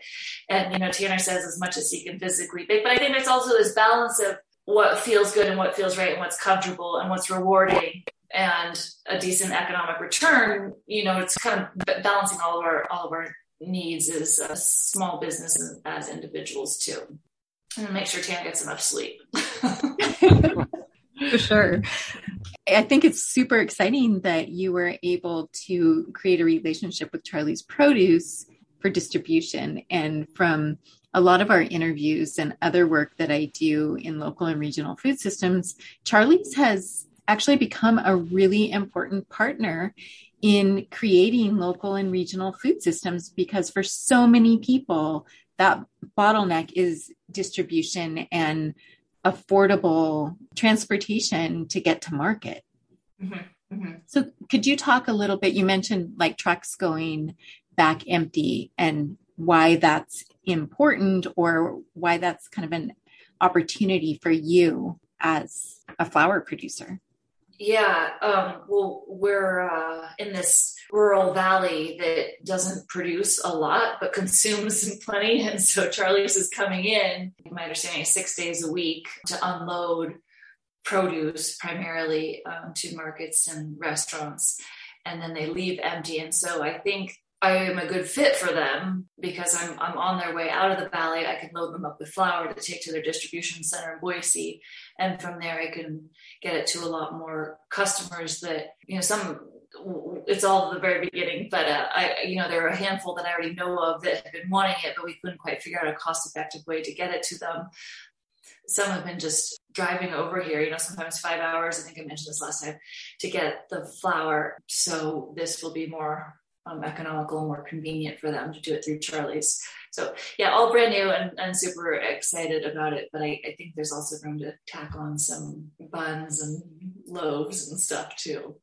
And, Tanner says as much as he can physically bake, but I think there's also this balance of what feels good and what feels right and what's comfortable and what's rewarding and a decent economic return. It's kind of balancing all of our needs as a small business and as individuals too. And make sure Tanner gets enough sleep. For sure. I think it's super exciting that you were able to create a relationship with Charlie's Produce for distribution. And from a lot of our interviews and other work that I do in local and regional food systems, Charlie's has actually become a really important partner in creating local and regional food systems, because for so many people, that bottleneck is distribution and affordable transportation to get to market. Mm-hmm. Mm-hmm. So could you talk a little bit, you mentioned trucks going back empty and why that's important, or why that's kind of an opportunity for you as a flour producer? Yeah, well, we're in this rural valley that doesn't produce a lot, but consumes plenty. And so Charlie's is coming in, my understanding, 6 days a week to unload produce primarily to markets and restaurants. and then they leave empty. And so I think I am a good fit for them because I'm on their way out of the valley. I can load them up with flour to take to their distribution center in Boise. And from there, I can get it to a lot more customers that, you know, some, it's all at the very beginning, but there are a handful that I already know of that have been wanting it, but we couldn't quite figure out a cost-effective way to get it to them. Some have been just driving over here, sometimes 5 hours. I think I mentioned this last time to get the flour. So this will be more economical and more convenient for them to do it through Charlie's. So yeah, all brand new and super excited about it. But I think there's also room to tack on some buns and loaves and stuff too.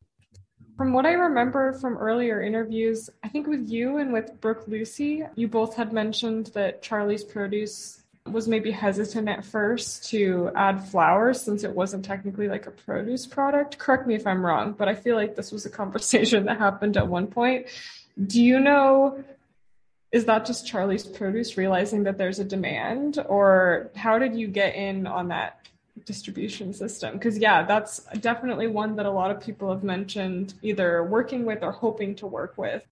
From what I remember from earlier interviews, I think with you and with Brooke Lucy, you both had mentioned that Charlie's Produce was maybe hesitant at first to add flour since it wasn't technically like a produce product. Correct me if I'm wrong, but I feel like this was a conversation that happened at one point. Do you know, is that just Charlie's Produce realizing that there's a demand, or how did you get in on that distribution system? Because yeah, that's definitely one that a lot of people have mentioned either working with or hoping to work with.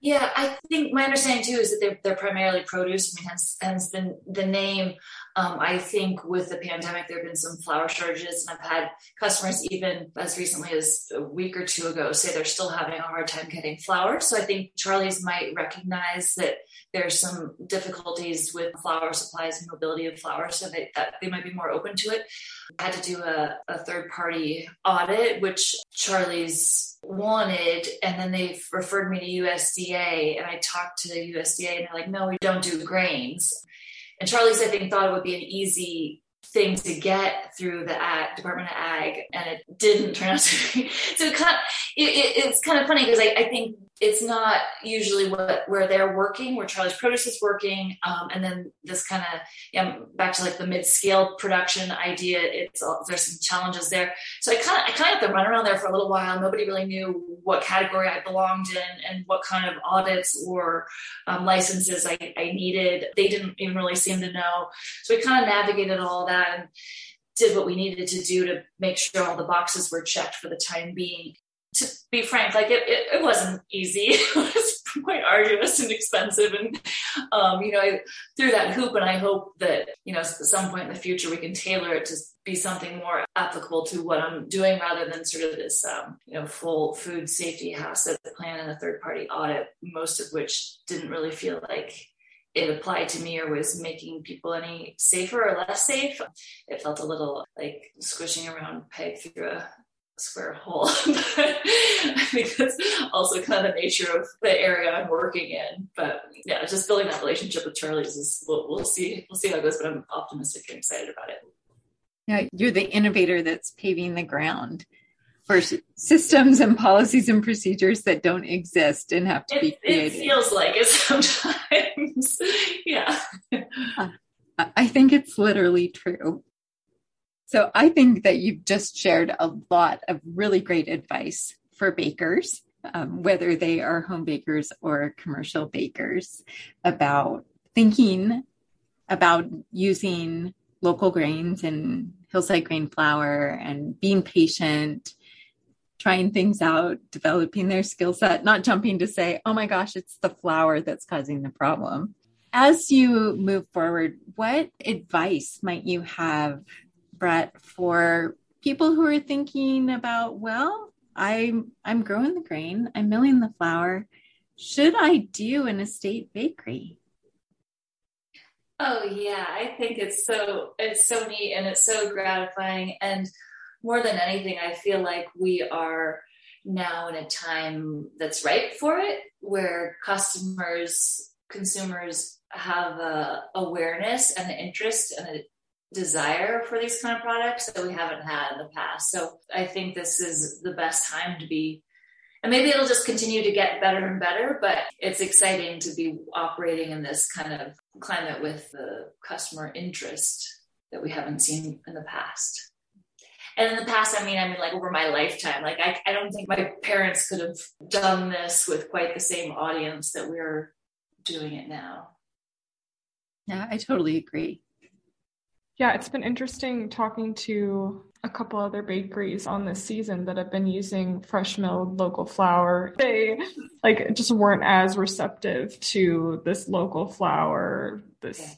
Yeah, I think my understanding too is that they're primarily produce. I mean, hence the name. I think with the pandemic, there have been some flour shortages, and I've had customers even as recently as a week or two ago say they're still having a hard time getting flour. So I think Charlie's might recognize that there's some difficulties with flour supplies and mobility of flour, so that they might be more open to it. I had to do a third-party audit, which Charlie's wanted, and then they referred me to USDA, and I talked to USDA, and they're like, no, we don't do grains. And Charlie's, I think, thought it would be an easy thing to get through the Department of Ag, and it didn't turn out to be. So it's kind of funny because I think it's not usually where they're working, where Charlie's Produce is working. And then this kind of, back to like the mid-scale production idea, there's some challenges there. So I kind of had to run around there for a little while. Nobody really knew what category I belonged in and what kind of audits or licenses I needed. They didn't even really seem to know. So we kind of navigated all that and did what we needed to do to make sure all the boxes were checked for the time being. To be frank, like it wasn't easy. It was quite arduous and expensive. And, I threw that hoop, and I hope that, at some point in the future, we can tailor it to be something more applicable to what I'm doing rather than sort of this, full food safety hazard plan and a third party audit, most of which didn't really feel like it applied to me or was making people any safer or less safe. It felt a little like squishing a round peg through a square hole. But I think that's also kind of the nature of the area I'm working in. But yeah, just building that relationship with Charlie's is, we'll see how it goes, but I'm optimistic and excited about it. Yeah, you're the innovator that's paving the ground for systems and policies and procedures that don't exist and have to be created. It feels like it sometimes. Yeah. I think it's literally true. So I think that you've just shared a lot of really great advice for bakers, whether they are home bakers or commercial bakers, about thinking about using local grains and Hillside Grain flour and being patient, trying things out, developing their skill set, not jumping to say, oh my gosh, it's the flour that's causing the problem. As you move forward, what advice might you have, Brett, for people who are thinking about, well, I'm growing the grain, I'm milling the flour, should I do an estate bakery? Oh yeah, I think it's so neat and it's so gratifying. And more than anything, I feel like we are now in a time that's ripe for it, where consumers have a awareness and an interest and a desire for these kind of products that we haven't had in the past. So I think this is the best time to be, and maybe it'll just continue to get better and better, but it's exciting to be operating in this kind of climate with the customer interest that we haven't seen in the past. And in the past, I mean, like over my lifetime, like I don't think my parents could have done this with quite the same audience that we're doing it now. Yeah, I totally agree. Yeah, it's been interesting talking to a couple other bakeries on this season that have been using fresh milled local flour. They just weren't as receptive to this local flour, this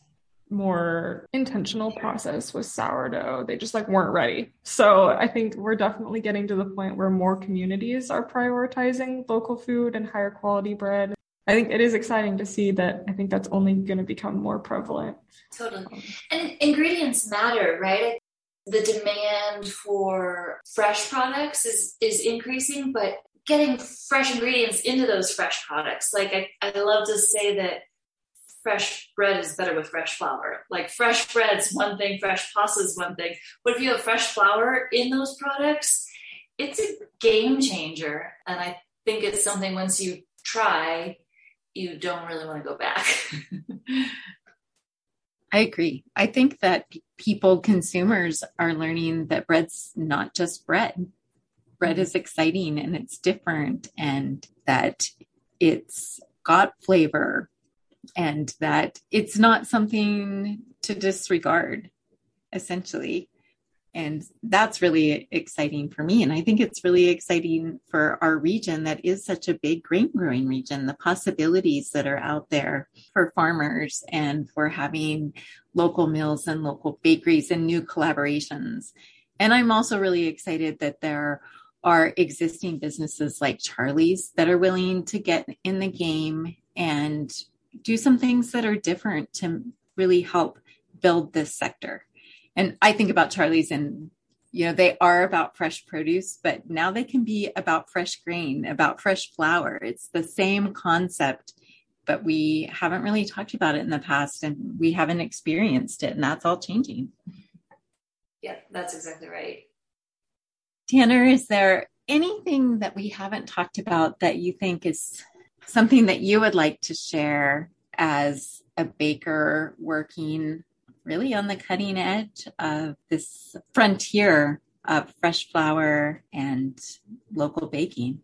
more intentional process with sourdough. They just weren't ready. So I think we're definitely getting to the point where more communities are prioritizing local food and higher quality bread. I think it is exciting to see that. I think that's only going to become more prevalent. Totally. And ingredients matter, right? The demand for fresh products is increasing, but getting fresh ingredients into those fresh products. I love to say that fresh bread is better with fresh flour. Fresh bread's one thing, fresh pasta's one thing. But if you have fresh flour in those products, it's a game changer. And I think it's something once you try, you don't really want to go back. I agree. I think that consumers are learning that bread's not just bread. Bread is exciting and it's different, and that it's got flavor, and that it's not something to disregard, essentially. And that's really exciting for me. And I think it's really exciting for our region that is such a big grain growing region, the possibilities that are out there for farmers and for having local mills and local bakeries and new collaborations. And I'm also really excited that there are existing businesses like Charlie's that are willing to get in the game and do some things that are different to really help build this sector. And I think about Charlie's and, they are about fresh produce, but now they can be about fresh grain, about fresh flour. It's the same concept, but we haven't really talked about it in the past and we haven't experienced it. And that's all changing. Yeah, that's exactly right. Tanner, is there anything that we haven't talked about that you think is something that you would like to share as a baker working really on the cutting edge of this frontier of fresh flour and local baking?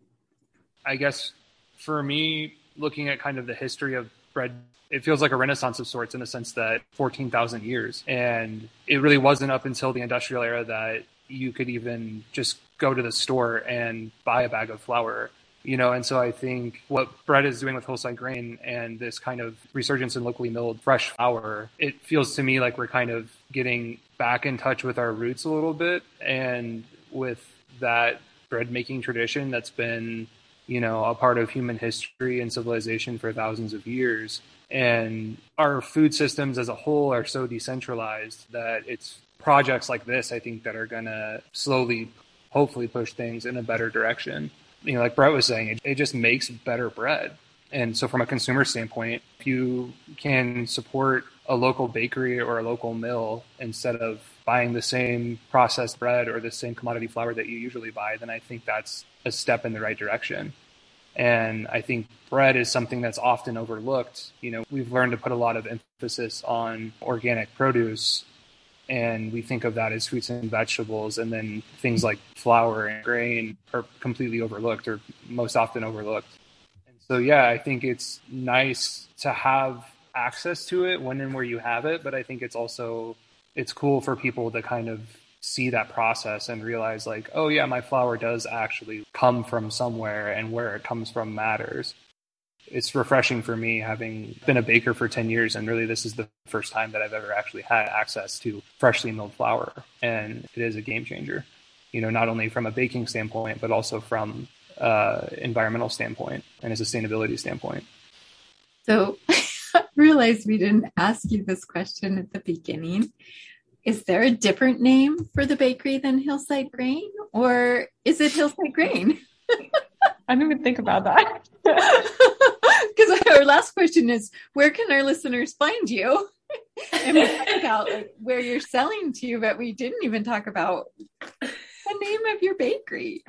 I guess for me, looking at kind of the history of bread, it feels like a renaissance of sorts in the sense that 14,000 years. And it really wasn't up until the industrial era that you could even just go to the store and buy a bag of flour. And so I think what Brett is doing with Hillside Grain and this kind of resurgence in locally milled fresh flour, it feels to me like we're kind of getting back in touch with our roots a little bit and with that bread making tradition that's been, a part of human history and civilization for thousands of years. And our food systems as a whole are so decentralized that it's projects like this, I think, that are going to slowly, hopefully push things in a better direction. Like Brett was saying, it just makes better bread. And so from a consumer standpoint, if you can support a local bakery or a local mill instead of buying the same processed bread or the same commodity flour that you usually buy, then I think that's a step in the right direction. And I think bread is something that's often overlooked. We've learned to put a lot of emphasis on organic produce, and we think of that as fruits and vegetables, and then things like flour and grain are completely overlooked or most often overlooked. And so, I think it's nice to have access to it when and where you have it. But I think it's cool for people to kind of see that process and realize my flour does actually come from somewhere, and where it comes from matters. It's refreshing for me, having been a baker for 10 years, and really this is the first time that I've ever actually had access to freshly milled flour. And it is a game changer, not only from a baking standpoint, but also from environmental standpoint and a sustainability standpoint. So I realized we didn't ask you this question at the beginning. Is there a different name for the bakery than Hillside Grain, or is it Hillside Grain? I didn't even think about that. Because our last question is, where can our listeners find you? And we talked about where you're selling to, but we didn't even talk about the name of your bakery.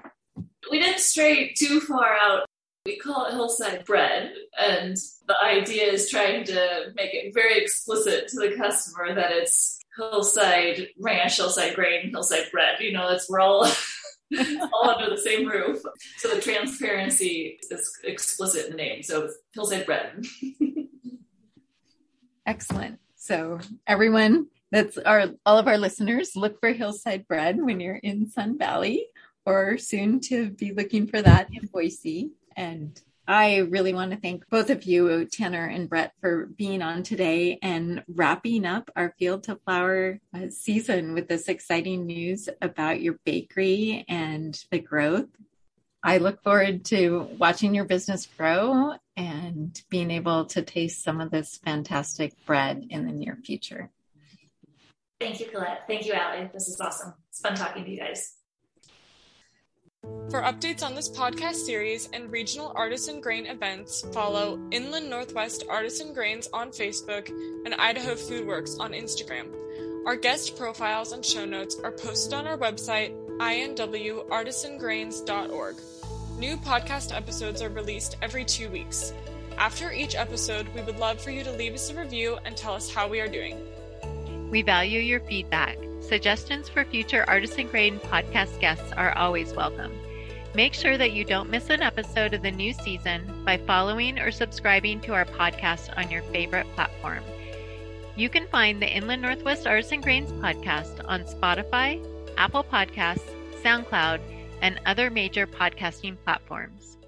We didn't stray too far out. We call it Hillside Bread, and the idea is trying to make it very explicit to the customer that it's Hillside Ranch, Hillside Grain, Hillside Bread. We're all... all under the same roof. So the transparency is explicit in the name. So Hillside Bread. Excellent. So everyone, that's all of our listeners. Look for Hillside Bread when you're in Sun Valley, or soon to be looking for that in Boise. And I really want to thank both of you, Tanner and Brett, for being on today and wrapping up our Field to Flower season with this exciting news about your bakery and the growth. I look forward to watching your business grow and being able to taste some of this fantastic bread in the near future. Thank you, Colette. Thank you, Allie. This is awesome. It's fun talking to you guys. For updates on this podcast series and regional artisan grain events, follow Inland Northwest Artisan Grains on Facebook and Idaho Foodworks on Instagram. Our guest profiles and show notes are posted on our website, inwartisangrains.org. New podcast episodes are released every 2 weeks. After each episode, we would love for you to leave us a review and tell us how we are doing. We value your feedback. Suggestions for future Artisan Grain podcast guests are always welcome. Make sure that you don't miss an episode of the new season by following or subscribing to our podcast on your favorite platform. You can find the Inland Northwest Artisan Grains podcast on Spotify, Apple Podcasts, SoundCloud, and other major podcasting platforms.